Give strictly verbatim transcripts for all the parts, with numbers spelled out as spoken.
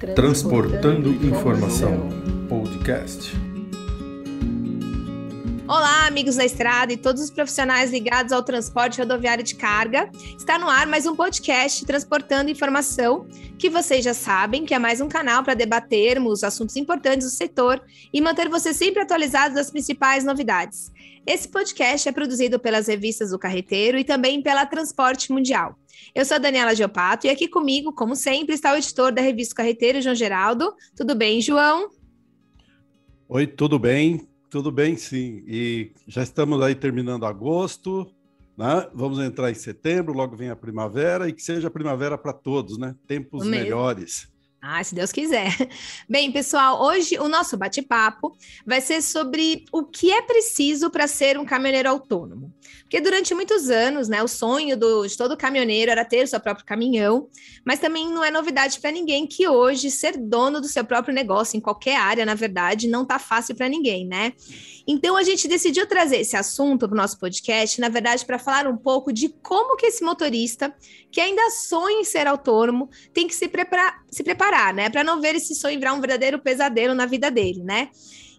Transportando, Transportando Informação, Informação Podcast. Olá, amigos na estrada e todos os profissionais ligados ao transporte rodoviário de carga. Está no ar mais um podcast Transportando Informação, que vocês já sabem que é mais um canal para debatermos assuntos importantes do setor e manter você sempre atualizado das principais novidades. Esse podcast é produzido pelas revistas do Carreteiro e também pela Transporte Mundial. Eu sou a Daniela Giopato e aqui comigo, como sempre, está o editor da revista Carreteiro, João Geraldo. Tudo bem, João? Oi, tudo bem? Tudo bem, sim. E já estamos aí terminando agosto, né? Vamos entrar em setembro, logo vem a primavera e que seja a primavera para todos, né? Tempos melhores. Ah, se Deus quiser. Bem, pessoal, hoje o nosso bate-papo vai ser sobre o que é preciso para ser um caminhoneiro autônomo. Porque durante muitos anos, né, o sonho do, de todo caminhoneiro era ter o seu próprio caminhão, mas também não é novidade para ninguém que hoje ser dono do seu próprio negócio em qualquer área, na verdade, não está fácil para ninguém, né? Então a gente decidiu trazer esse assunto para o nosso podcast, na verdade, para falar um pouco de como que esse motorista, que ainda sonha em ser autônomo, tem que se preparar, se preparar, né? Para não ver esse sonho virar um verdadeiro pesadelo na vida dele, né?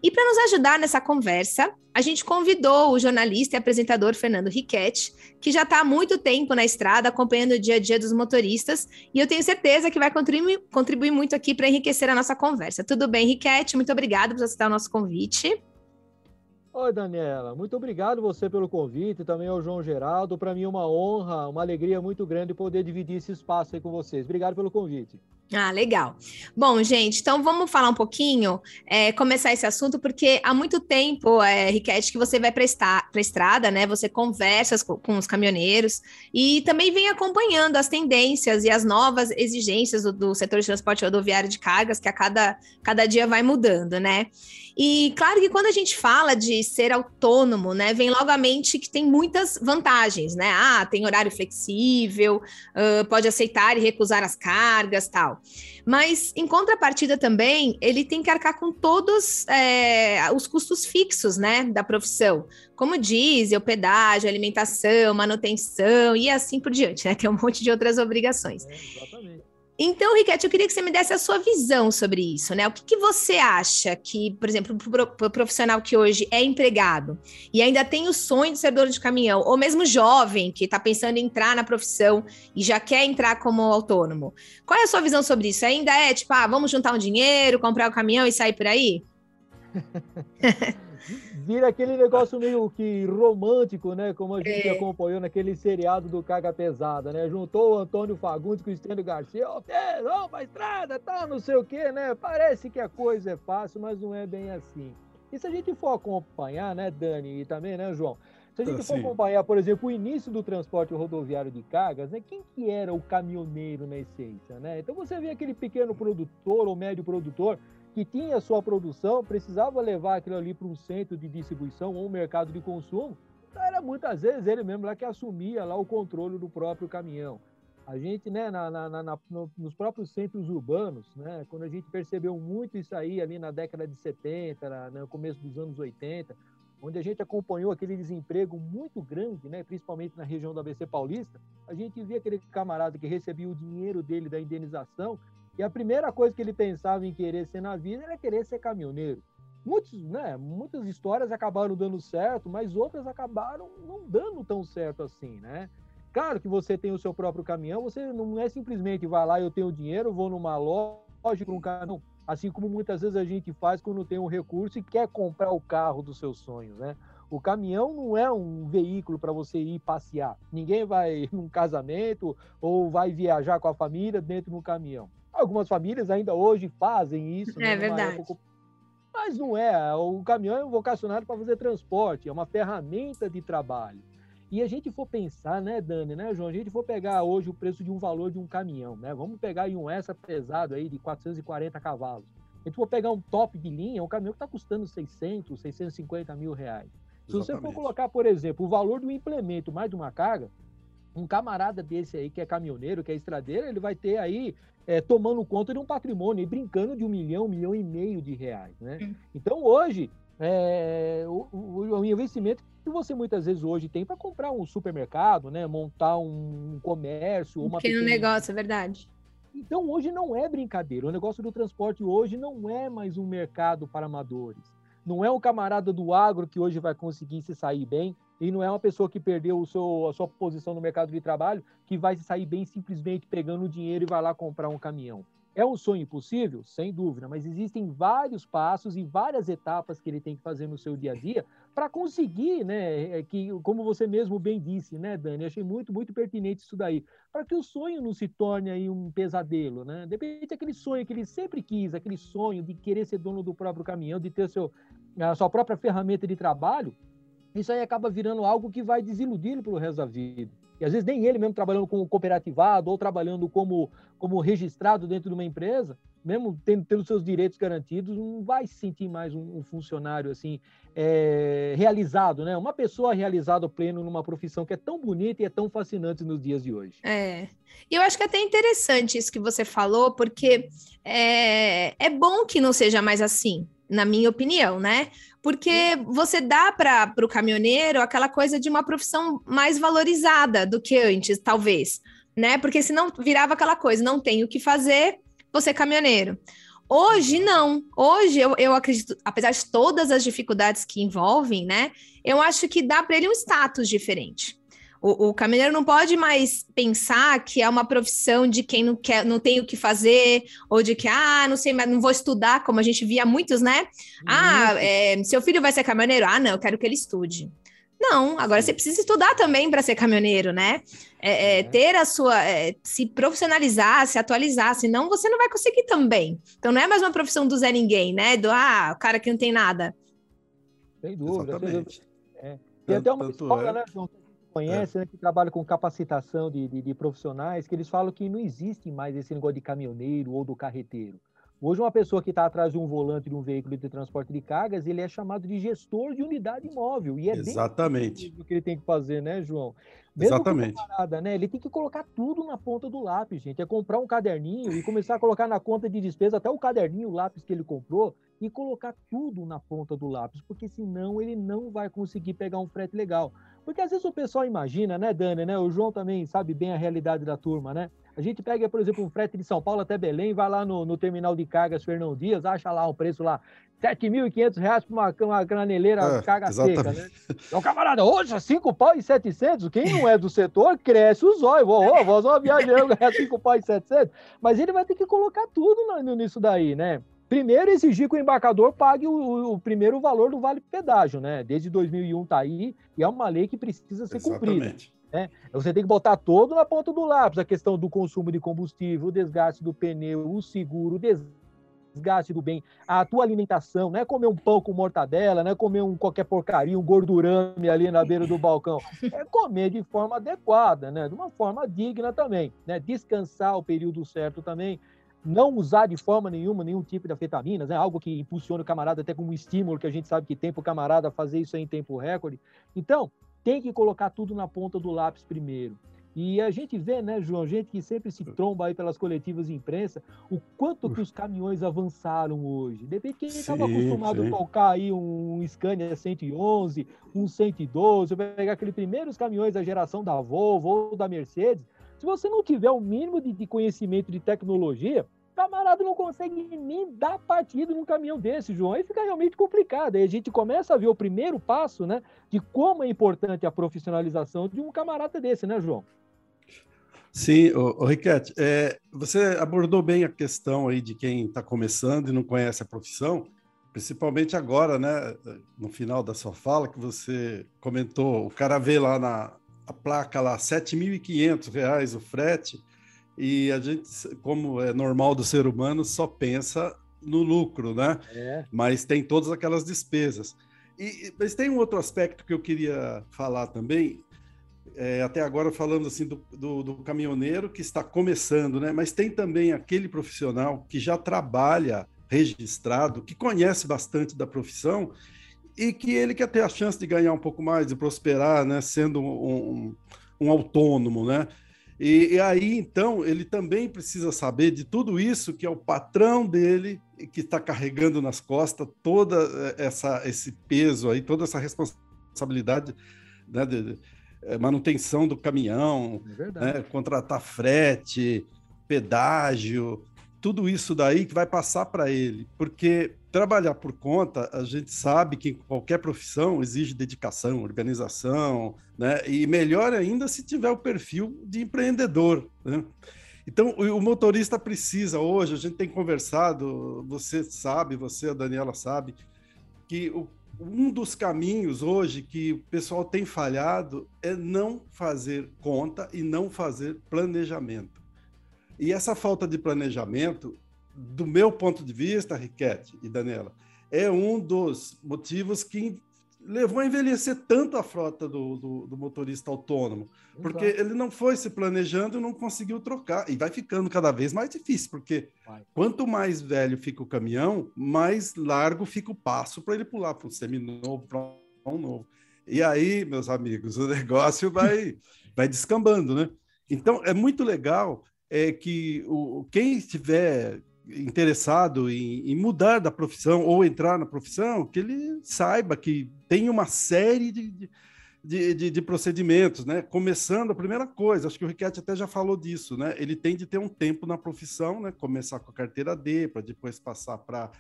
E para nos ajudar nessa conversa, a gente convidou o jornalista e apresentador Fernando Riquetti, que já está há muito tempo na estrada, acompanhando o dia a dia dos motoristas, e eu tenho certeza que vai contribuir, contribuir muito aqui para enriquecer a nossa conversa. Tudo bem, Riquetti? Muito obrigada por aceitar o nosso convite. Oi, Daniela, muito obrigado você pelo convite, também ao João Geraldo. Para mim é uma honra, uma alegria muito grande poder dividir esse espaço aí com vocês. Obrigado pelo convite. Ah, legal. Bom, gente, então vamos falar um pouquinho, é, começar esse assunto, porque há muito tempo, é, Riquetti, que você vai para a estrada, né? Você conversa com, com os caminhoneiros e também vem acompanhando as tendências e as novas exigências do, do setor de transporte rodoviário de cargas, que a cada, cada dia vai mudando, né? E claro que quando a gente fala de ser autônomo, né, vem logo à mente que tem muitas vantagens, né? Ah, tem horário flexível, uh, pode aceitar e recusar as cargas, tal. Mas, em contrapartida também, ele tem que arcar com todos é, os custos fixos, né, da profissão, como diesel, pedágio, alimentação, manutenção e assim por diante, né? Tem um monte de outras obrigações. É, exatamente. Então, Riquetti, eu queria que você me desse a sua visão sobre isso, né? O que, que você acha que, por exemplo, para o profissional que hoje é empregado e ainda tem o sonho de ser dono de caminhão, ou mesmo jovem que está pensando em entrar na profissão e já quer entrar como autônomo, qual é a sua visão sobre isso? Ainda é tipo, ah, vamos juntar um dinheiro, comprar um caminhão e sair por aí? Vira aquele negócio meio que romântico, né? Como a gente é. acompanhou naquele seriado do Carga Pesada, né? Juntou o Antônio Fagundes com o Stênio Garcia, ó, é, ó, pra estrada, tá, não sei o quê, né? Parece que a coisa é fácil, mas não é bem assim. E se a gente for acompanhar, né, Dani, e também, né, João? Se a gente ah, for sim. acompanhar, por exemplo, o início do transporte rodoviário de cargas, né? Quem que era o caminhoneiro na essência, né? Então você vê aquele pequeno produtor ou médio produtor que tinha sua produção, precisava levar aquilo ali para um centro de distribuição ou um mercado de consumo, então era muitas vezes ele mesmo lá que assumia lá o controle do próprio caminhão. A gente, né, na, na, na, no, nos próprios centros urbanos, né, quando a gente percebeu muito isso aí ali na década de setenta, na, no começo dos anos oitenta, onde a gente acompanhou aquele desemprego muito grande, né, principalmente na região da A B C Paulista, a gente via aquele camarada que recebia o dinheiro dele da indenização, e a primeira coisa que ele pensava em querer ser na vida era querer ser caminhoneiro. Muitos, né, muitas histórias acabaram dando certo, mas outras acabaram não dando tão certo assim, né? Claro que você tem o seu próprio caminhão, você não é simplesmente vai lá, eu tenho dinheiro, vou numa loja para um caminhão, assim como muitas vezes a gente faz quando tem um recurso e quer comprar o carro dos seus sonhos, né? O caminhão não é um veículo para você ir passear. Ninguém vai num casamento ou vai viajar com a família dentro de um caminhão. Algumas famílias ainda hoje fazem isso. É, né, verdade. Época, mas não é. O caminhão é vocacionado para fazer transporte, é uma ferramenta de trabalho. E a gente for pensar, né, Dani, né, João? A gente for pegar hoje o preço de um valor de um caminhão, né? Vamos pegar aí um essa pesado aí de quatrocentos e quarenta cavalos. A gente for pegar um top de linha, um caminhão que está custando seiscentos, seiscentos e cinquenta mil reais. Se Exatamente. Você for colocar, por exemplo, o valor do implemento mais de uma carga, um camarada desse aí que é caminhoneiro, que é estradeiro, ele vai ter aí é, tomando conta de um patrimônio e brincando de um milhão, um milhão e meio de reais, né? Hum. Então hoje, é, o, o, o investimento que você muitas vezes hoje tem para comprar um supermercado, né? Montar um comércio, um pequeno negócio, é verdade. Então, hoje não é brincadeira. O negócio do transporte hoje não é mais um mercado para amadores. Não é o camarada do agro que hoje vai conseguir se sair bem, e não é uma pessoa que perdeu o seu, a sua posição no mercado de trabalho que vai se sair bem simplesmente pegando o dinheiro e vai lá comprar um caminhão. É um sonho possível? Sem dúvida, mas existem vários passos e várias etapas que ele tem que fazer no seu dia a dia para conseguir, né, que, como você mesmo bem disse, né, Dani, eu achei muito, muito pertinente isso daí, para que o sonho não se torne aí um pesadelo, né? De repente, daquele sonho que ele sempre quis, aquele sonho de querer ser dono do próprio caminhão, de ter seu, a sua própria ferramenta de trabalho, isso aí acaba virando algo que vai desiludir ele pelo resto da vida. E às vezes nem ele mesmo trabalhando como cooperativado ou trabalhando como, como registrado dentro de uma empresa, mesmo tendo, tendo seus direitos garantidos, não vai se sentir mais um, um funcionário assim, é, realizado, né? Uma pessoa realizada pleno numa profissão que é tão bonita e é tão fascinante nos dias de hoje. É, e eu acho que é até interessante isso que você falou, porque é, é bom que não seja mais assim, na minha opinião, né? Porque você dá para o caminhoneiro aquela coisa de uma profissão mais valorizada do que antes, talvez, né? Porque senão virava aquela coisa, não tem o que fazer, você é caminhoneiro. Hoje, não. Hoje, eu, eu acredito, apesar de todas as dificuldades que envolvem, né? Eu acho que dá para ele um status diferente. O, o caminhoneiro não pode mais pensar que é uma profissão de quem não, quer, não tem o que fazer, ou de que, ah, não sei, mas não vou estudar, como a gente via muitos, né? Uhum. Ah, é, seu filho vai ser caminhoneiro? Ah, não, eu quero que ele estude. Não, agora você precisa estudar também para ser caminhoneiro, né? É, é, ter a sua... É, se profissionalizar, se atualizar, senão você não vai conseguir também. Então, não é mais uma profissão do Zé Ninguém, né? Do, ah, o cara que não tem nada. Sem dúvida. Exatamente. É. Tem até uma escola, né, João? Conhece, né, que trabalha com capacitação de, de, de profissionais, que eles falam que não existe mais esse negócio de caminhoneiro ou do carreteiro. Hoje, uma pessoa que está atrás de um volante de um veículo de transporte de cargas, ele é chamado de gestor de unidade móvel. E é exatamente o que ele tem que fazer, né, João? Mesmo exatamente. Parada, né, ele tem que colocar tudo na ponta do lápis, gente. É comprar um caderninho e começar a colocar na conta de despesa até o caderninho, o lápis que ele comprou, e colocar tudo na ponta do lápis, porque senão ele não vai conseguir pegar um frete legal. Porque às vezes o pessoal imagina, né, Dani, né? O João também sabe bem a realidade da turma, né? A gente pega, por exemplo, um frete de São Paulo até Belém, vai lá no, no terminal de cargas Fernão Dias, acha lá um preço lá, sete mil e quinhentos reais por uma, uma graneleira de carga seca, né? Então, camarada, hoje, cinco pau e setecentos, quem não é do setor, cresce os olhos. Vou, vou, vou só viajar, ganhar cinco pau e setecentos. Mas ele vai ter que colocar tudo nisso daí, né? Primeiro, exigir que o embarcador pague o, o primeiro valor do vale-pedágio, né? Desde dois mil e um está aí, e é uma lei que precisa ser Exatamente. Cumprida. Né? Você tem que botar todo na ponta do lápis, a questão do consumo de combustível, o desgaste do pneu, o seguro, o desgaste do bem, a tua alimentação, não é comer um pão com mortadela, não é comer um qualquer porcaria, um gordurame ali na beira do balcão. É comer de forma adequada, né? De uma forma digna também, né? Descansar o período certo também, não usar de forma nenhuma, nenhum tipo de anfetaminas, né? Algo que impulsiona o camarada até como estímulo, que a gente sabe que tem para o camarada fazer isso aí em tempo recorde. Então, tem que colocar tudo na ponta do lápis primeiro. E a gente vê, né, João, gente que sempre se tromba aí pelas coletivas de imprensa, o quanto que os caminhões avançaram hoje. Depende de quem estava acostumado sim. a tocar aí um Scania cento e onze, um cento e doze, pegar aqueles primeiros caminhões da geração da Volvo ou da Mercedes. Se você não tiver o mínimo de, de conhecimento de tecnologia, o camarada não consegue nem dar partida num caminhão desse, João. Aí fica realmente complicado. Aí a gente começa a ver o primeiro passo, né, de como é importante a profissionalização de um camarada desse, né, João? Sim, ô, ô, Riquetti, é, você abordou bem a questão aí de quem está começando e não conhece a profissão, principalmente agora, né, no final da sua fala, que você comentou, o cara vê lá na... a placa lá, sete mil e quinhentos reais o frete, e a gente, como é normal do ser humano, só pensa no lucro, né? É. Mas tem todas aquelas despesas. E, mas tem um outro aspecto que eu queria falar também, é, até agora falando assim do, do, do caminhoneiro que está começando, né? Mas tem também aquele profissional que já trabalha registrado, que conhece bastante da profissão, e que ele quer ter a chance de ganhar um pouco mais, de prosperar, né, sendo um, um, um autônomo, né? E, e aí, então, ele também precisa saber de tudo isso que é o patrão dele que está carregando nas costas toda essa esse peso aí, toda essa responsabilidade, né, de, de manutenção do caminhão, é, né, contratar frete, pedágio, tudo isso daí que vai passar para ele, porque trabalhar por conta, a gente sabe que qualquer profissão exige dedicação, organização, né? E melhor ainda se tiver o perfil de empreendedor, né? Então, o motorista precisa hoje, a gente tem conversado, você sabe, você, a Daniela sabe, que o, um dos caminhos hoje que o pessoal tem falhado é não fazer conta e não fazer planejamento. E essa falta de planejamento, do meu ponto de vista, Riquetti e Daniela, é um dos motivos que levou a envelhecer tanto a frota do, do, do motorista autônomo, porque Exato. Ele não foi se planejando e não conseguiu trocar, e vai ficando cada vez mais difícil, porque vai. Quanto mais velho fica o caminhão, mais largo fica o passo para ele pular para um seminovo, para um novo. E aí, meus amigos, o negócio vai, vai descambando, né? Então, é muito legal é, que o, quem estiver interessado em, em mudar da profissão ou entrar na profissão, que ele saiba que tem uma série de, de, de, de procedimentos, né? Começando, a primeira coisa, acho que o Riquetti até já falou disso, né? Ele tem de ter um tempo na profissão, né? Começar com a carteira D, para depois passar para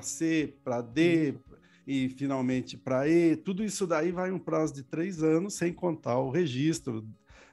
C, para D e finalmente para E. Tudo isso daí vai um prazo de três anos, sem contar o registro,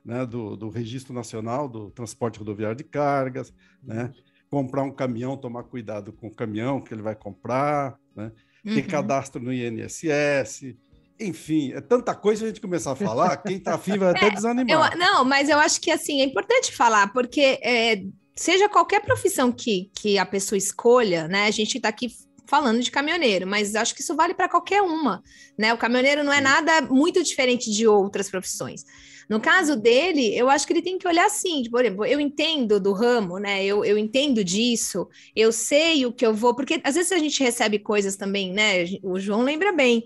né? do, do Registro Nacional do Transporte Rodoviário de Cargas, né? Comprar um caminhão, tomar cuidado com o caminhão que ele vai comprar, né? Tem uhum. cadastro no I N S S, enfim, é tanta coisa a gente começar a falar, quem tá afim vai até é, desanimar. Eu, não, mas eu acho que assim, é importante falar, porque é, seja qualquer profissão que, que a pessoa escolha, né? A gente tá aqui falando de caminhoneiro, mas acho que isso vale para qualquer uma, né? O caminhoneiro não é nada muito diferente de outras profissões. No caso dele, eu acho que ele tem que olhar assim, por exemplo, eu entendo do ramo, né? Eu, eu entendo disso, eu sei o que eu vou, porque às vezes a gente recebe coisas também, né? O João lembra bem.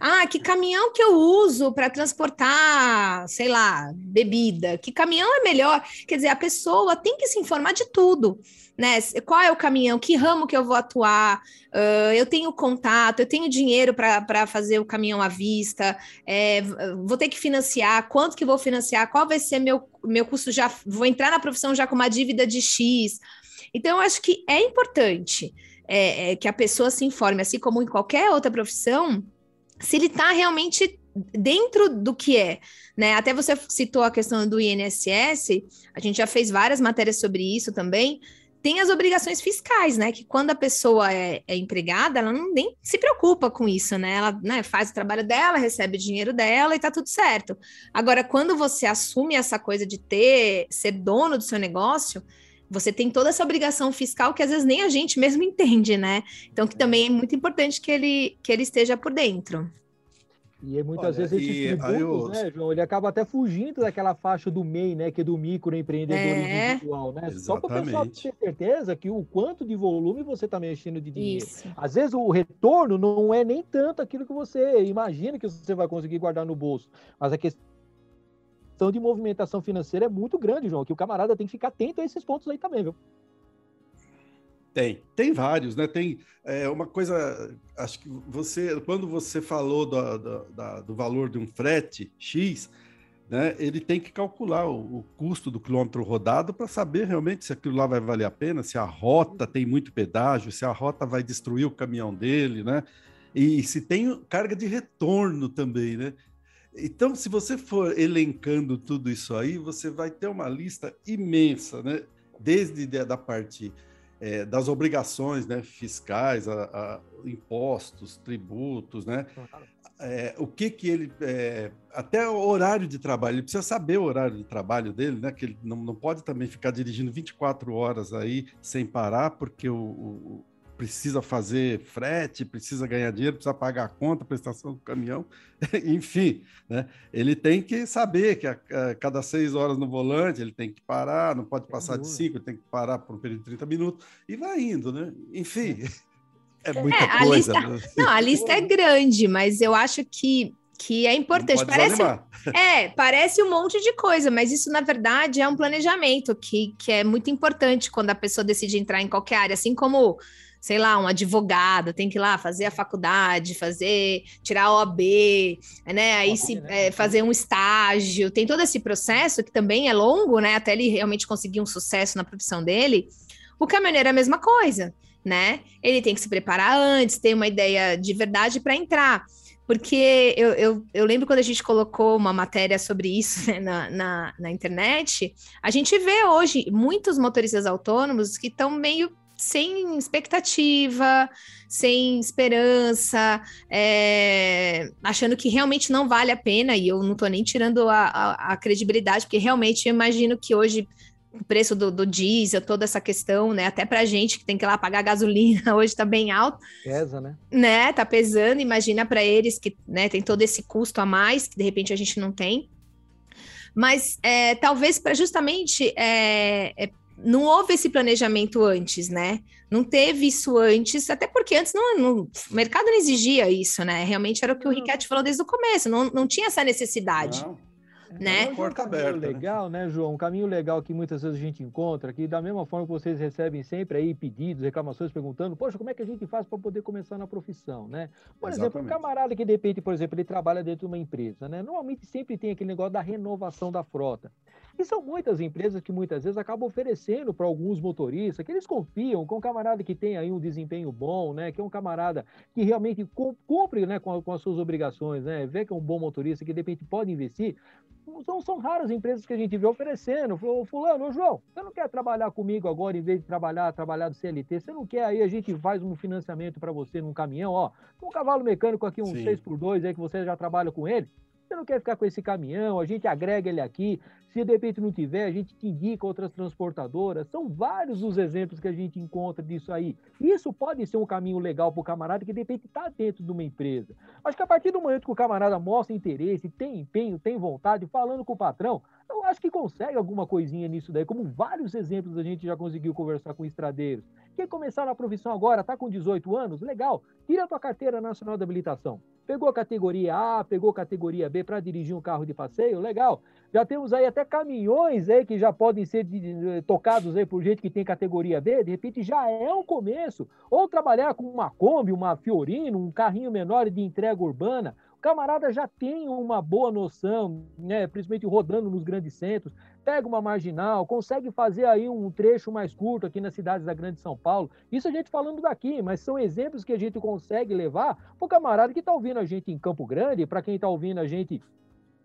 Ah, que caminhão que eu uso para transportar, sei lá, bebida? Que caminhão é melhor? Quer dizer, a pessoa tem que se informar de tudo, né? Qual é o caminhão? Que ramo que eu vou atuar? Uh, eu tenho contato, eu tenho dinheiro para fazer o caminhão à vista, é, vou ter que financiar, quanto que vou financiar? Qual vai ser meu, meu custo? Já vou entrar na profissão já com uma dívida de X. Então, eu acho que é importante é, é, que a pessoa se informe, assim como em qualquer outra profissão, se ele está realmente dentro do que é, né? Até você citou a questão do I N S S, a gente já fez várias matérias sobre isso também. Tem as obrigações fiscais, né? Que quando a pessoa é, é empregada, ela não nem se preocupa com isso, né? Ela né, faz o trabalho dela, recebe o dinheiro dela e tá tudo certo. Agora, quando você assume essa coisa de ter, ser dono do seu negócio, você tem toda essa obrigação fiscal que às vezes nem a gente mesmo entende, né? Então, que também é muito importante que ele, que ele esteja por dentro. E muitas Olha, vezes esses tributos, eu... né, João, ele acaba até fugindo daquela faixa do M E I, né, que é do microempreendedorismo é... individual, né? Exatamente. Só para o pessoal ter certeza que o quanto de volume você está mexendo de dinheiro. Isso. Às vezes o retorno não é nem tanto aquilo que você imagina que você vai conseguir guardar no bolso, mas a questão de movimentação financeira é muito grande, João, que o camarada tem que ficar atento a esses pontos aí também, viu? Tem, tem vários, né? Tem é, uma coisa, acho que você, quando você falou do, do, da, do valor de um frete X, né? Ele tem que calcular o, o custo do quilômetro rodado para saber realmente se aquilo lá vai valer a pena, se a rota tem muito pedágio, se a rota vai destruir o caminhão dele, né? E se tem carga de retorno também, né? Então, se você for elencando tudo isso aí, você vai ter uma lista imensa, né? Desde da parte é, das obrigações, né? Fiscais, a, a impostos, tributos, né? É, o que que ele... É, até o horário de trabalho, ele precisa saber o horário de trabalho dele, né? Que ele não, não pode também ficar dirigindo vinte e quatro horas aí sem parar, porque o, o, precisa fazer frete, precisa ganhar dinheiro, precisa pagar a conta, a prestação do caminhão, enfim, né? Ele tem que saber que a, a cada seis horas no volante ele tem que parar, não pode passar de cinco, ele tem que parar por um período de trinta minutos e vai indo, né? Enfim, é muita é, coisa. Lista, né? Não, a lista é grande, mas eu acho que que é importante, parece, é, parece um monte de coisa, mas isso na verdade é um planejamento que, que é muito importante quando a pessoa decide entrar em qualquer área, assim como sei lá, um advogado tem que ir lá fazer a faculdade, fazer, tirar a O A B, né? Aí se, é, fazer um estágio, tem todo esse processo que também é longo, né? Até ele realmente conseguir um sucesso na profissão dele. O caminhoneiro é a mesma coisa, né? Ele tem que se preparar antes, ter uma ideia de verdade para entrar. Porque eu, eu, eu lembro quando a gente colocou uma matéria sobre isso, né, na, na, na internet, a gente vê hoje muitos motoristas autônomos que estão meio sem expectativa, sem esperança, é, achando que realmente não vale a pena, e eu não estou nem tirando a, a, a credibilidade, porque realmente eu imagino que hoje o preço do, do diesel, toda essa questão, né? Até pra gente que tem que ir lá pagar gasolina, hoje tá bem alto. Pesa, né? Né? Tá pesando, imagina para eles que, né, tem todo esse custo a mais, que de repente a gente não tem. Mas é, talvez para justamente... É, é, não houve esse planejamento antes, né? Não teve isso antes, até porque antes não, não, o mercado não exigia isso, né? Realmente era o que o Riquetti falou desde o começo, não, não tinha essa necessidade. Não. Né? É um caminho aberta, legal, né, João? Um caminho legal que muitas vezes a gente encontra, que da mesma forma que vocês recebem sempre aí pedidos, reclamações, perguntando, poxa, como é que a gente faz para poder começar na profissão, né? Por Exatamente. exemplo, um camarada que de repente, por exemplo, ele trabalha dentro de uma empresa, né? Normalmente sempre tem aquele negócio da renovação da frota. E são muitas empresas que muitas vezes acabam oferecendo para alguns motoristas, que eles confiam, que é um camarada que tem aí um desempenho bom, né? Que é um camarada que realmente cumpre, né, com, com as suas obrigações, né? Vê que é um bom motorista, que de repente pode investir. São, são raras empresas que a gente vê oferecendo. Ô fulano, ô João, você não quer trabalhar comigo agora, em vez de trabalhar, trabalhar do C L T? Você não quer aí, a gente faz um financiamento para você num caminhão, ó, com um cavalo mecânico aqui, um Sim. seis por dois aí que você já trabalha com ele? Você não quer ficar com esse caminhão, a gente agrega ele aqui, se de repente não tiver, a gente te indica outras transportadoras. São vários os exemplos que a gente encontra disso aí. Isso pode ser um caminho legal para o camarada que de repente está dentro de uma empresa. Acho que a partir do momento que o camarada mostra interesse, tem empenho, tem vontade, falando com o patrão, eu acho que consegue alguma coisinha nisso daí, como vários exemplos a gente já conseguiu conversar com estradeiros. Quer começar na profissão agora, está com dezoito anos? Legal, tira a tua carteira nacional de habilitação. Pegou a categoria A, pegou a categoria B para dirigir um carro de passeio? Legal. Já temos aí até caminhões aí que já podem ser de, tocados aí por gente que tem categoria B. De repente já é um começo. Ou trabalhar com uma Kombi, uma Fiorino, um carrinho menor de entrega urbana. O camarada já tem uma boa noção, né, principalmente rodando nos grandes centros. Pega uma marginal, consegue fazer aí um trecho mais curto aqui nas cidades da Grande São Paulo. Isso a gente falando daqui, mas são exemplos que a gente consegue levar para o camarada que está ouvindo a gente em Campo Grande, para quem está ouvindo a gente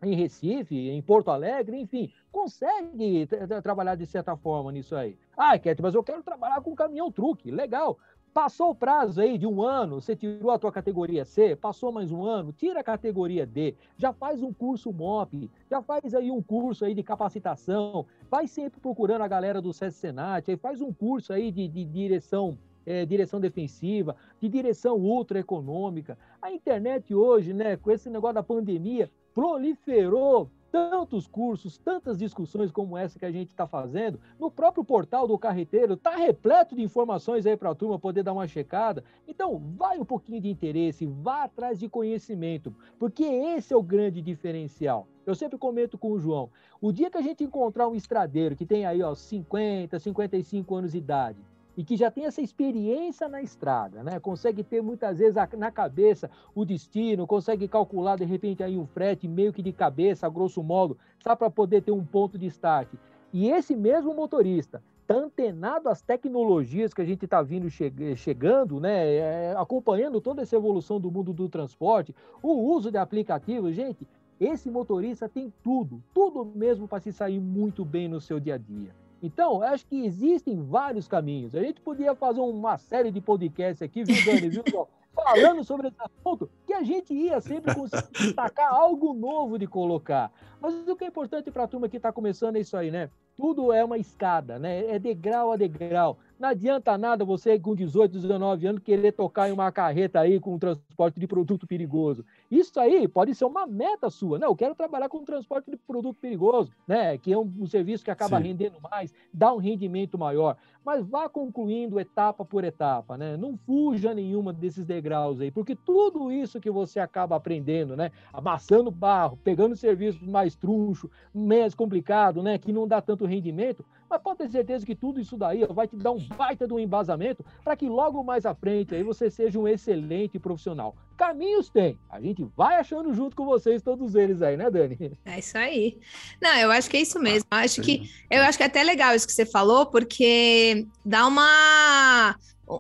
em Recife, em Porto Alegre, enfim, consegue tra- trabalhar de certa forma nisso aí. Ah, Cat, mas eu quero trabalhar com caminhão-truque, legal. Passou o prazo aí de um ano, você tirou a tua categoria C, passou mais um ano, tira a categoria D, já faz um curso M O P, já faz aí um curso aí de capacitação, vai sempre procurando a galera do SEST SENAT, aí faz um curso aí de, de direção, é, direção defensiva, de direção ultraeconômica. A internet hoje, né, com esse negócio da pandemia, proliferou tantos cursos, tantas discussões como essa que a gente está fazendo. No próprio portal do Carreteiro está repleto de informações aí para a turma poder dar uma checada. Então, vai um pouquinho de interesse, vá atrás de conhecimento, porque esse é o grande diferencial. Eu sempre comento com o João, o dia que a gente encontrar um estradeiro que tem aí, ó, cinquenta, cinquenta e cinco anos de idade, e que já tem essa experiência na estrada, né? Consegue ter muitas vezes na cabeça o destino, consegue calcular de repente aí um frete meio que de cabeça, a grosso modo, só para poder ter um ponto de start. E esse mesmo motorista está antenado às tecnologias que a gente está vindo che- chegando, né? É, acompanhando toda essa evolução do mundo do transporte, o uso de aplicativos, gente, esse motorista tem tudo, tudo mesmo para se sair muito bem no seu dia a dia. Então, eu acho que existem vários caminhos. A gente podia fazer uma série de podcasts aqui, viu, Dani, viu, João? Falando sobre esse assunto, que a gente ia sempre conseguir destacar algo novo de colocar. Mas o que é importante para a turma que está começando é isso aí, né? Tudo é uma escada, né? É degrau a degrau. Não adianta nada você com dezoito, dezenove anos querer tocar em uma carreta aí com um transporte de produto perigoso. Isso aí pode ser uma meta sua. Não, eu quero trabalhar com um transporte de produto perigoso, né? Que é um, um serviço que acaba Sim. rendendo mais, dá um rendimento maior. Mas vá concluindo etapa por etapa, né? Não fuja nenhuma desses degraus aí, porque tudo isso que você acaba aprendendo, né? Amassando barro, pegando serviços mais truncho, mais complicado, né? Que não dá tanto rendimento, mas pode ter certeza que tudo isso daí, ó, vai te dar um baita de um embasamento para que logo mais à frente aí você seja um excelente profissional. Caminhos tem, a gente vai achando junto com vocês todos eles aí, né, Dani? É isso aí. Não, eu acho que é isso mesmo. Eu acho que, eu acho que é até legal isso que você falou, porque dá uma...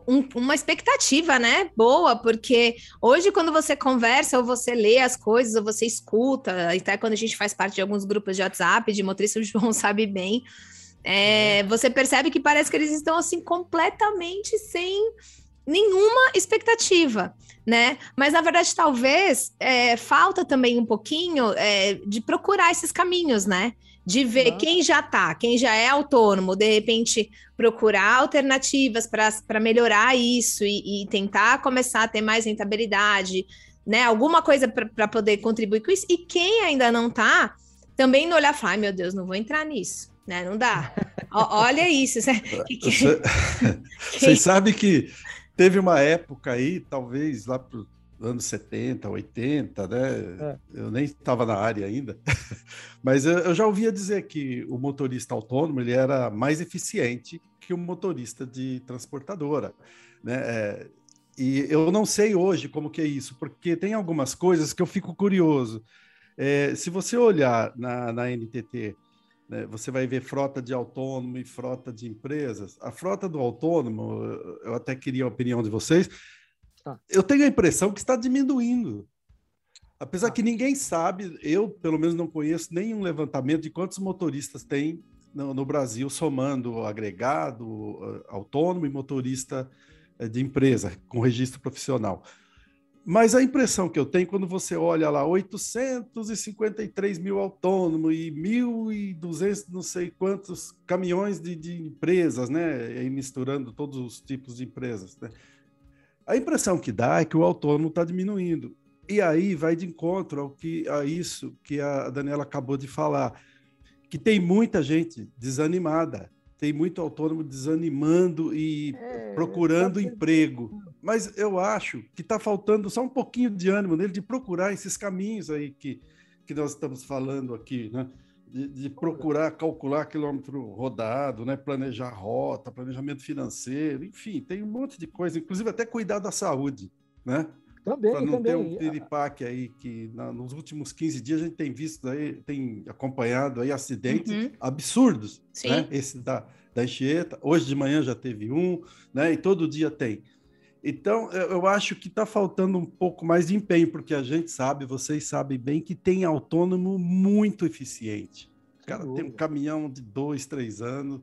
Um, uma expectativa, né? Boa, porque hoje quando você conversa ou você lê as coisas, ou você escuta, até quando a gente faz parte de alguns grupos de WhatsApp, de motorista, o João sabe bem, é, você percebe que parece que eles estão assim completamente sem nenhuma expectativa, né? Mas, na verdade, talvez é, falta também um pouquinho é, de procurar esses caminhos, né? De ver uhum. quem já tá, quem já é autônomo, de repente procurar alternativas para melhorar isso e, e tentar começar a ter mais rentabilidade, né? Alguma coisa para poder contribuir com isso. E quem ainda não tá, também não olhar e falar, ai meu Deus, não vou entrar nisso, né? Não dá. O, olha isso. Vocês sabem que teve uma época aí, talvez lá pro anos setenta, oitenta, né? É. Eu nem estava na área ainda, mas eu, eu já ouvia dizer que o motorista autônomo ele era mais eficiente que o motorista de transportadora, né? É, e eu não sei hoje como que é isso, porque tem algumas coisas que eu fico curioso. É, se você olhar na, na N T T, né, você vai ver frota de autônomo e frota de empresas. A frota do autônomo, eu até queria a opinião de vocês, eu tenho a impressão que está diminuindo. Apesar ah. que ninguém sabe, eu pelo menos não conheço nenhum levantamento de quantos motoristas tem no, no Brasil, somando agregado, autônomo e motorista de empresa, com registro profissional. Mas a impressão que eu tenho, quando você olha lá, oitocentos e cinquenta e três mil autônomos e mil e duzentos não sei quantos caminhões de, de empresas, né? E misturando todos os tipos de empresas, né? A impressão que dá é que o autônomo está diminuindo. E aí vai de encontro ao que, a isso que a Daniela acabou de falar, que tem muita gente desanimada, tem muito autônomo desanimando e é, procurando eu tô... emprego. Mas eu acho que está faltando só um pouquinho de ânimo nele de procurar esses caminhos aí que, que nós estamos falando aqui, né? De, de procurar calcular quilômetro rodado, né? Planejar rota, planejamento financeiro, enfim, tem um monte de coisa, inclusive até cuidar da saúde, né? Também, para não também. ter um piripaque aí, que na, nos últimos quinze dias a gente tem visto, aí, tem acompanhado aí acidentes uhum. absurdos, Sim. né? Esse da, da Anchieta, hoje de manhã já teve um, né? E todo dia tem. Então, eu acho que está faltando um pouco mais de empenho, porque a gente sabe, vocês sabem bem, que tem autônomo muito eficiente. O cara tem um caminhão de dois, três anos,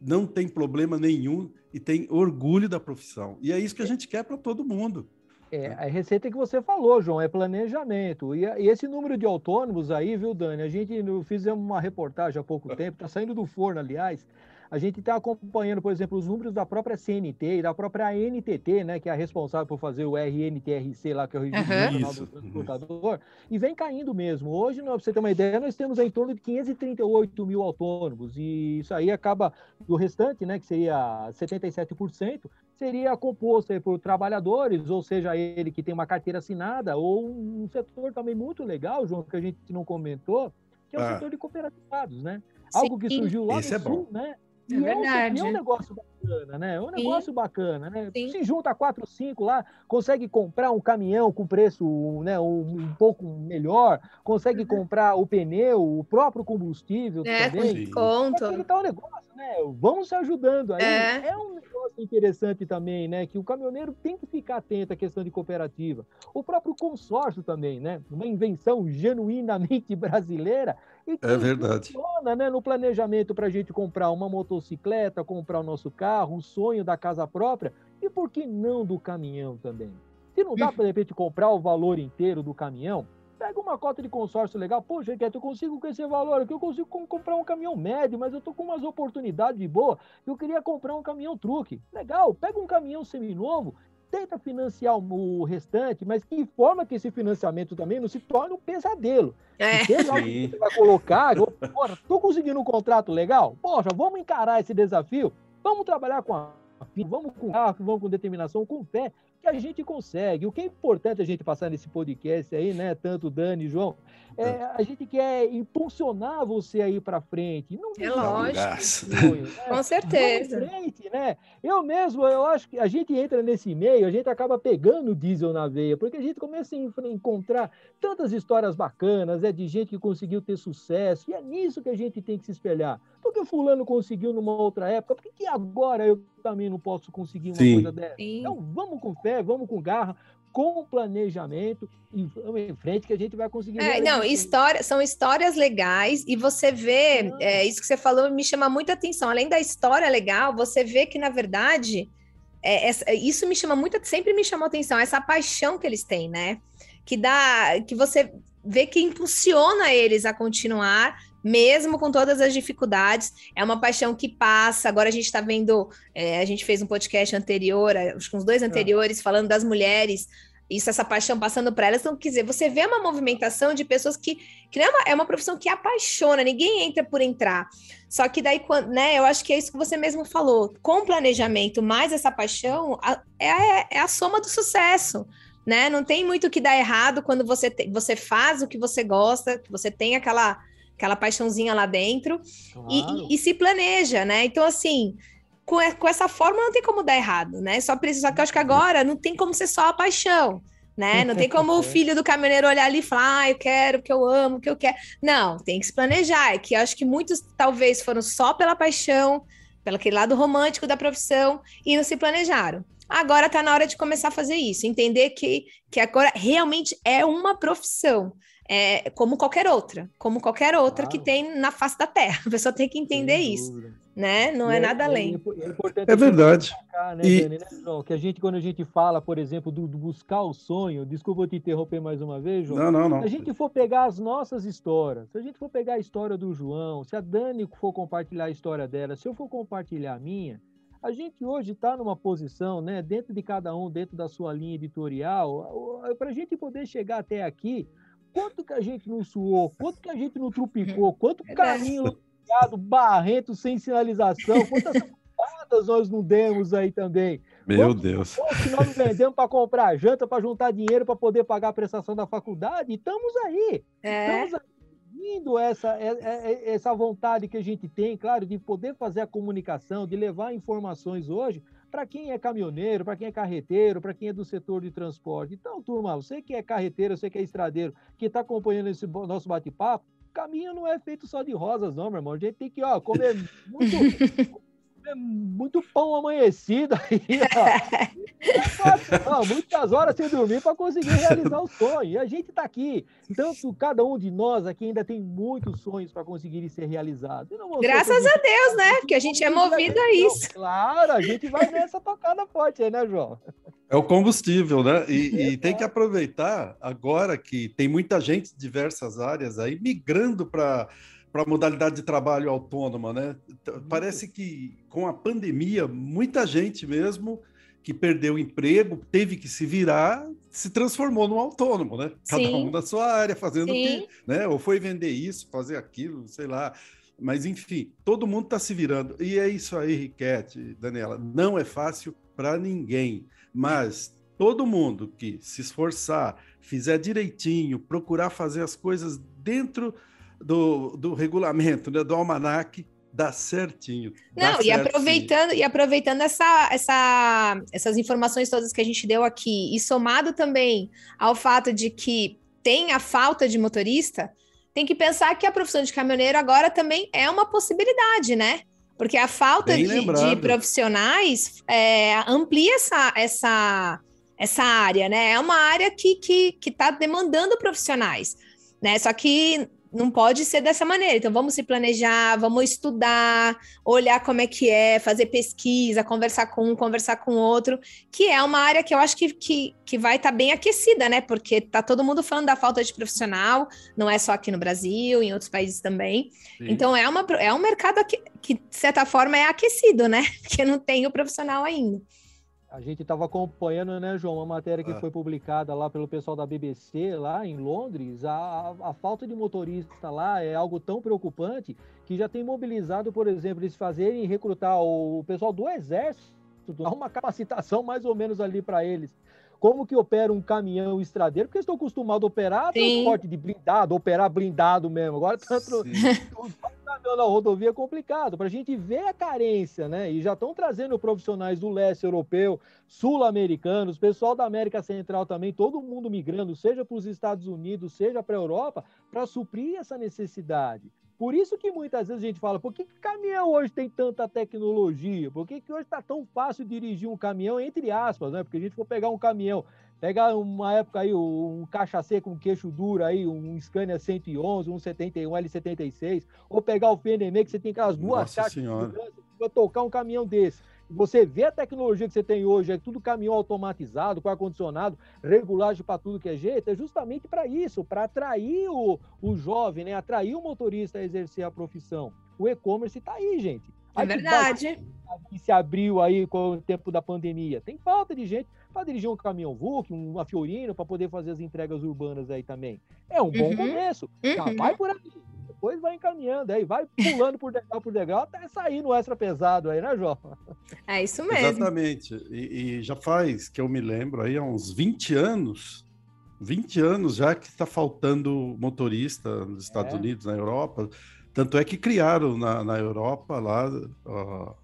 não tem problema nenhum e tem orgulho da profissão. E é isso que a gente quer para todo mundo. É, a receita que você falou, João, é planejamento. E, e esse número de autônomos aí, viu, Dani? A gente fizemos uma reportagem há pouco tempo, está saindo do forno, aliás. A gente está acompanhando, por exemplo, os números da própria C N T e da própria A N T T, né, que é a responsável por fazer o R N T R C lá, que é o Registro Nacional do Transportador, e vem caindo mesmo. Hoje, para você ter uma ideia, nós temos em torno de quinhentos e trinta e oito mil autônomos, e isso aí acaba, do restante, né, que seria setenta e sete por cento, seria composto aí por trabalhadores, ou seja, ele que tem uma carteira assinada, ou um setor também muito legal, João, que a gente não comentou, que é o ah. setor de cooperativados, né? Sim. Algo que surgiu lá Esse no é sul, bom. né? É e verdade. É um negócio bacana, né? É um negócio Sim. bacana, né? Sim. Se junta quatro, cinco lá, consegue comprar um caminhão com preço, né, um, um pouco melhor, consegue comprar o pneu, o próprio combustível é, também. É, conto. É tal negócio, né? Vamos se ajudando aí. É. é um negócio interessante também, né? Que o caminhoneiro tem que ficar atento à questão de cooperativa. O próprio consórcio também, né? Uma invenção genuinamente brasileira. E que é verdade. Funciona, né, no planejamento para a gente comprar uma motocicleta, comprar o nosso carro, um sonho da casa própria, e por que não do caminhão também? Se não dá para, de repente, comprar o valor inteiro do caminhão, pega uma cota de consórcio legal. Poxa, Riquetti, eu consigo com esse valor aqui, eu consigo comprar um caminhão médio, mas eu estou com umas oportunidades boas, eu queria comprar um caminhão truque. Legal, pega um caminhão seminovo, tenta financiar o restante, mas que informa que esse financiamento também não se torne um pesadelo. É. Que você vai colocar, porra, tô conseguindo um contrato legal? Poxa, vamos encarar esse desafio, vamos trabalhar com a vamos com o carro, vamos com determinação, com fé, que a gente consegue. O que é importante a gente passar nesse podcast aí, né? Tanto Dani e João, é, a gente quer impulsionar você aí para frente. Não é lógico. Sonho, né? Com certeza. Vai pra frente, né? Eu mesmo, eu acho que a gente entra nesse meio, a gente acaba pegando o diesel na veia, porque a gente começa a encontrar tantas histórias bacanas, é de gente que conseguiu ter sucesso, e é nisso que a gente tem que se espelhar. Porque o fulano conseguiu numa outra época, por que agora eu também não posso conseguir uma Sim. coisa dessa? Sim. Então, vamos com fé, vamos com garra, com planejamento, e vamos em frente que a gente vai conseguir. É, não, história, são histórias legais, e você vê, é, isso que você falou me chama muita atenção. Além da história legal, você vê que, na verdade, é, essa, isso me chama muito, sempre me chamou atenção, essa paixão que eles têm, né? Que dá, que você vê que impulsiona eles a continuar, mesmo com todas as dificuldades. É uma paixão que passa. Agora a gente está vendo, é, a gente fez um podcast anterior, acho que uns dois anteriores, falando das mulheres, isso, essa paixão passando para elas. Então, quer dizer, você vê uma movimentação de pessoas que, que não é, uma, é uma profissão que apaixona, ninguém entra por entrar. Só que daí, quando, né, eu acho que é isso que você mesmo falou, com planejamento mais essa paixão, a, é, é a soma do sucesso. Né? Não tem muito o que dar errado quando você, te, você faz o que você gosta, que você tem aquela, aquela paixãozinha lá dentro, claro. e, e, e se planeja, né? Então, assim, com, com essa fórmula não tem como dar errado, né? Só, preciso, só que eu acho que agora não tem como ser só a paixão, né? Não tem como o filho do caminhoneiro olhar ali e falar, ah, eu quero, que eu amo, que eu quero. Não, tem que se planejar. É que eu acho que muitos talvez foram só pela paixão, pelo aquele lado romântico da profissão, e não se planejaram. Agora está na hora de começar a fazer isso, entender que, que agora realmente é uma profissão, é, como qualquer outra, como qualquer outra claro. Que tem na face da Terra. A pessoa tem que entender isso, né? Não é, é nada além. É, é, é, é verdade. Destacar, né, e... Dani, né, João? Que a gente, quando a gente fala, por exemplo, do, do buscar o sonho, desculpa eu te interromper mais uma vez, João. Não, não, não. Se a gente for pegar as nossas histórias, se a gente for pegar a história do João, se a Dani for compartilhar a história dela, se eu for compartilhar a minha, a gente hoje está numa posição, né, dentro de cada um, dentro da sua linha editorial, para a gente poder chegar até aqui, quanto que a gente não suou, quanto que a gente não trupicou, quanto caminho barrento, sem sinalização, quantas portadas nós não demos aí também. Meu Deus. Quanto que nós não vendemos para comprar janta, para juntar dinheiro, para poder pagar a prestação da faculdade, e estamos aí, é. estamos aí. Essa, essa vontade que a gente tem, claro, de poder fazer a comunicação, de levar informações hoje para quem é caminhoneiro, para quem é carreteiro, para quem é do setor de transporte. Então, turma, você que é carreteiro, você que é estradeiro, que está acompanhando esse nosso bate-papo, o caminho não é feito só de rosas, não, meu irmão. A gente tem que ó, comer muito... muito pão amanhecido aí, ó. Muitas horas sem dormir para conseguir realizar o sonho. E a gente está aqui. Tanto cada um de nós aqui ainda tem muitos sonhos para conseguirem ser realizados. Graças a Deus, né? Porque a gente é movido a isso. Claro, a gente vai nessa tocada forte aí, né, João? É o combustível, né? E, e tem que aproveitar agora que tem muita gente de diversas áreas aí migrando para... para a modalidade de trabalho autônoma, né? Parece que com a pandemia, muita gente mesmo que perdeu o emprego, teve que se virar, se transformou num autônomo, né? Cada Sim. um da sua área, fazendo o que, né? Ou foi vender isso, fazer aquilo, sei lá. Mas, enfim, todo mundo está se virando. E é isso aí, Riquetti, Daniela. Não é fácil para ninguém, mas... todo mundo que se esforçar, fizer direitinho, procurar fazer as coisas dentro do, do regulamento, né, do almanaque, dá certinho. Não, dá e, certinho. Aproveitando, e aproveitando essa, essa, essas informações todas que a gente deu aqui, e somado também ao fato de que tem a falta de motorista, tem que pensar que a profissão de caminhoneiro agora também é uma possibilidade, né? Porque a falta de, de profissionais é, amplia essa... essa... essa área, né? É uma área que que que está demandando profissionais, né? Só que não pode ser dessa maneira. Então, vamos se planejar, vamos estudar, olhar como é que é, fazer pesquisa, conversar com um, conversar com outro, que é uma área que eu acho que, que, que vai estar tá bem aquecida, né? Porque está todo mundo falando da falta de profissional, não é só aqui no Brasil, em outros países também. Sim. Então, é, uma, é um mercado que, que, de certa forma, é aquecido, né? Porque não tem o profissional ainda. A gente estava acompanhando, né, João, uma matéria que ah. foi publicada lá pelo pessoal da B B C, lá em Londres. A, a, a falta de motorista lá é algo tão preocupante que já tem mobilizado, por exemplo, eles fazerem recrutar o pessoal do Exército estrutural, uma capacitação mais ou menos ali para eles. Como que opera um caminhão estradeiro? Porque eles estão acostumados a operar transporte de blindado, operar blindado mesmo. Agora, tanto o caminhão na rodovia é complicado, para a gente ver a carência, né? E já estão trazendo profissionais do leste europeu, sul-americanos, pessoal da América Central também, todo mundo migrando, seja para os Estados Unidos, seja para a Europa, para suprir essa necessidade. Por isso que muitas vezes a gente fala, por que, que caminhão hoje tem tanta tecnologia? Por que, que hoje está tão fácil dirigir um caminhão, entre aspas, né? Porque a gente for pegar um caminhão, pegar uma época aí, um caixa C com queixo duro aí, um Scania cento e onze, um setenta e um, L setenta e seis, ou pegar o F N M E, que você tem aquelas duas caixas de segurança, para tocar um caminhão desse. Você vê a tecnologia que você tem hoje, é tudo caminhão automatizado, com ar-condicionado, regulagem para tudo que é jeito, é justamente para isso, para atrair o, o jovem, né? Atrair o motorista a exercer a profissão. O e-commerce está aí, gente. É verdade. Que se abriu aí com o tempo da pandemia. Tem falta de gente para dirigir um caminhão V U C, uma Fiorino, para poder fazer as entregas urbanas aí também. É um bom uhum. começo. Uhum. Já vai por aí. Depois vai encaminhando, aí vai pulando por degrau por degrau até sair no extra pesado aí, né, João? É isso mesmo. Exatamente. E, e já faz que eu me lembro aí há uns vinte anos, vinte anos já que está faltando motorista nos Estados é. Unidos, na Europa. Tanto é que criaram na, na Europa lá ó,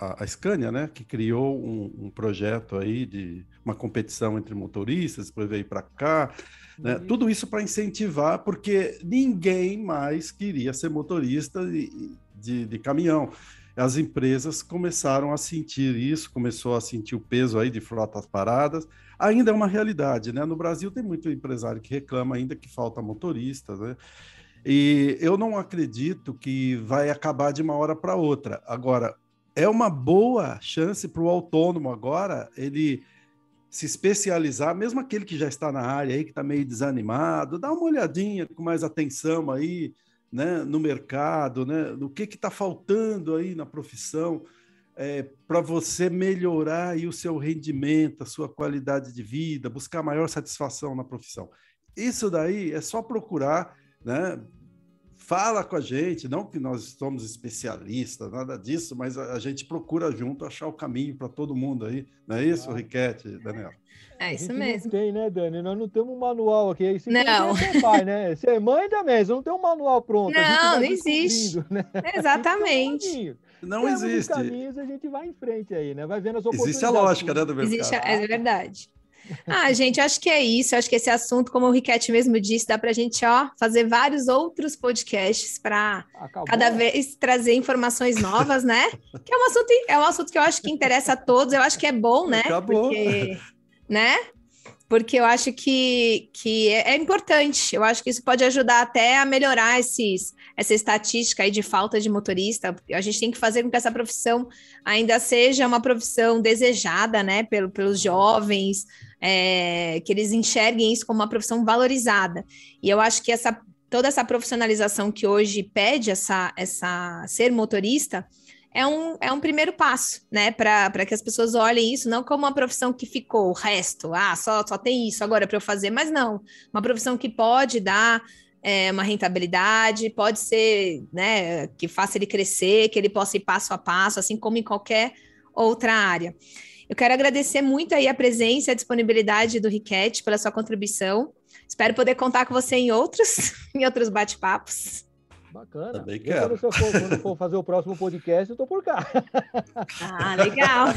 a, a Scania, né? Que criou um, um projeto aí de uma competição entre motoristas, depois veio para cá. Né? Tudo isso para incentivar, porque ninguém mais queria ser motorista de, de, de caminhão. As empresas começaram a sentir isso, começou a sentir o peso aí de frotas paradas. Ainda é uma realidade, né? No Brasil tem muito empresário que reclama ainda que falta motorista, né? E eu não acredito que vai acabar de uma hora para outra. Agora, é uma boa chance para o autônomo agora ele se especializar, mesmo aquele que já está na área aí, que está meio desanimado, dá uma olhadinha com mais atenção aí, né, no mercado, né, no que que está faltando aí na profissão, é, para você melhorar aí o seu rendimento, a sua qualidade de vida, buscar maior satisfação na profissão. Isso daí é só procurar, né? Fala com a gente, não que nós somos especialistas, nada disso, mas a, a gente procura junto achar o caminho para todo mundo aí, não é isso, ah, Riquetti, Daniela? É isso mesmo. Não tem, né, Dani? Nós não temos um manual aqui. Isso não. Ser pai, né? Ser mãe também, não tem um manual pronto. Não, não existe. Né? Exatamente. Não temos existe. Caminhos, a gente vai em frente aí, né? Vai vendo as oportunidades. Existe a lógica, né, do mercado. Existe, é verdade. Ah, gente, acho que é isso, acho que esse assunto, como o Riquetti mesmo disse, dá para a gente ó, fazer vários outros podcasts para cada vez trazer informações novas, né? Que é um, assunto, é um assunto que eu acho que interessa a todos, eu acho que é bom, né? Acabou. Porque, né? Porque eu acho que, que é, é importante, eu acho que isso pode ajudar até a melhorar esses, essa estatística aí de falta de motorista. A gente tem que fazer com que essa profissão ainda seja uma profissão desejada, né, pelo, pelos jovens, é, que eles enxerguem isso como uma profissão valorizada. E eu acho que essa, toda essa profissionalização que hoje pede essa, essa, ser motorista... É um, é um primeiro passo, né? Para que as pessoas olhem isso, não como uma profissão que ficou o resto, ah, só, só tem isso agora para eu fazer, mas não. Uma profissão que pode dar é, uma rentabilidade, pode ser, né? Que faça ele crescer, que ele possa ir passo a passo, assim como em qualquer outra área. Eu quero agradecer muito aí a presença e a disponibilidade do Riquetti pela sua contribuição. Espero poder contar com você em outros, em outros bate-papos. Bacana. Também quero. Quando, for, quando for fazer o próximo podcast, eu tô por cá. Ah, legal.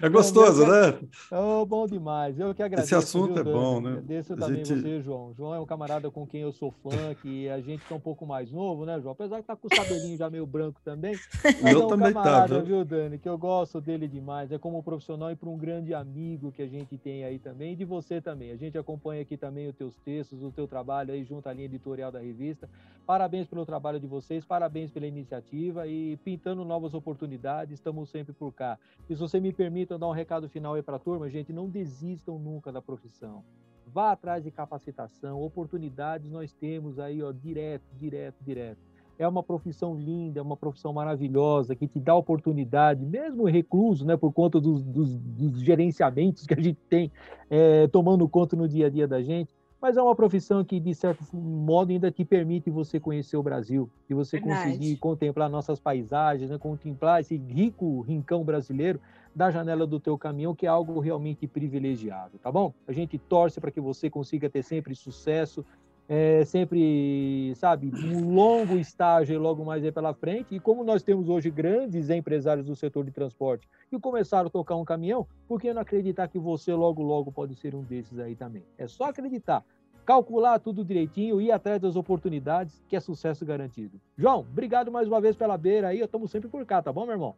É gostoso, bom, né? É oh, bom demais. Eu que agradeço. Esse assunto viu, é bom, né? Agradeço também gente... você, João. João é um camarada com quem eu sou fã, que a gente tá um pouco mais novo, né, João? Apesar de estar tá com o cabelinho já meio branco também. Mas eu é um também camarada, tá, viu, Dani? Que eu gosto dele demais. É como profissional e para um grande amigo que a gente tem aí também, e de você também. A gente acompanha aqui também os teus textos, o teu trabalho aí junto à linha editorial da revista. Parabéns pelo trabalho de vocês, parabéns pela iniciativa e pintando novas oportunidades, estamos sempre por cá. E se você me permita dar um recado final aí para a turma, gente, não desistam nunca da profissão. Vá atrás de capacitação, oportunidades nós temos aí, ó, direto, direto, direto. É uma profissão linda, é uma profissão maravilhosa, que te dá oportunidade, mesmo recluso, né, por conta dos, dos, dos gerenciamentos que a gente tem, é, tomando conta no dia a dia da gente, mas é uma profissão que, de certo modo, ainda te permite você conhecer o Brasil, e você Verdade. Conseguir contemplar nossas paisagens, né? Contemplar esse rico rincão brasileiro da janela do teu caminhão, que é algo realmente privilegiado, tá bom? A gente torce para que você consiga ter sempre sucesso, é, sempre, sabe, um longo estágio logo mais aí pela frente. E como nós temos hoje grandes empresários do setor de transporte que começaram a tocar um caminhão, por que não acreditar que você logo, logo pode ser um desses aí também? É só acreditar, calcular tudo direitinho, ir atrás das oportunidades, que é sucesso garantido. João, obrigado mais uma vez pela beira aí, eu estamos sempre por cá, tá bom, meu irmão?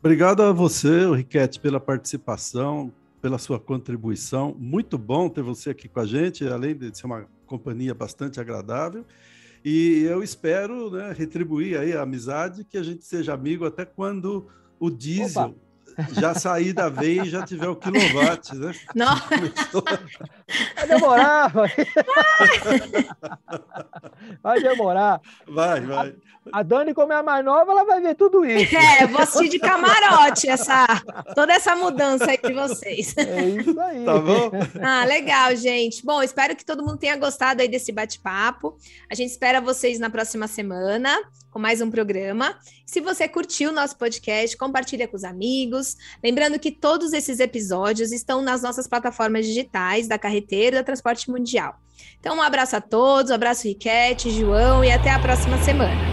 Obrigado a você, Riquetti, pela participação, pela sua contribuição. Muito bom ter você aqui com a gente, além de ser uma companhia bastante agradável. E eu espero, né, retribuir aí a amizade, que a gente seja amigo até quando o diesel... Opa. Já saí da veia e já tiver o quilowatt, né? Não. Vai demorar, vai. Vai demorar. Vai, vai. A, a Dani, como é a mais nova, ela vai ver tudo isso. É, eu vou assistir de camarote essa, toda essa mudança aí de vocês. É isso aí. Tá bom? Ah, legal, gente. Bom, espero que todo mundo tenha gostado aí desse bate-papo. A gente espera vocês na próxima semana com mais um programa. Se você curtiu o nosso podcast, compartilha com os amigos. Lembrando que todos esses episódios estão nas nossas plataformas digitais da Carreteiro e da Transporte Mundial. Então, um abraço a todos, um abraço Riquetti, João, e até a próxima semana.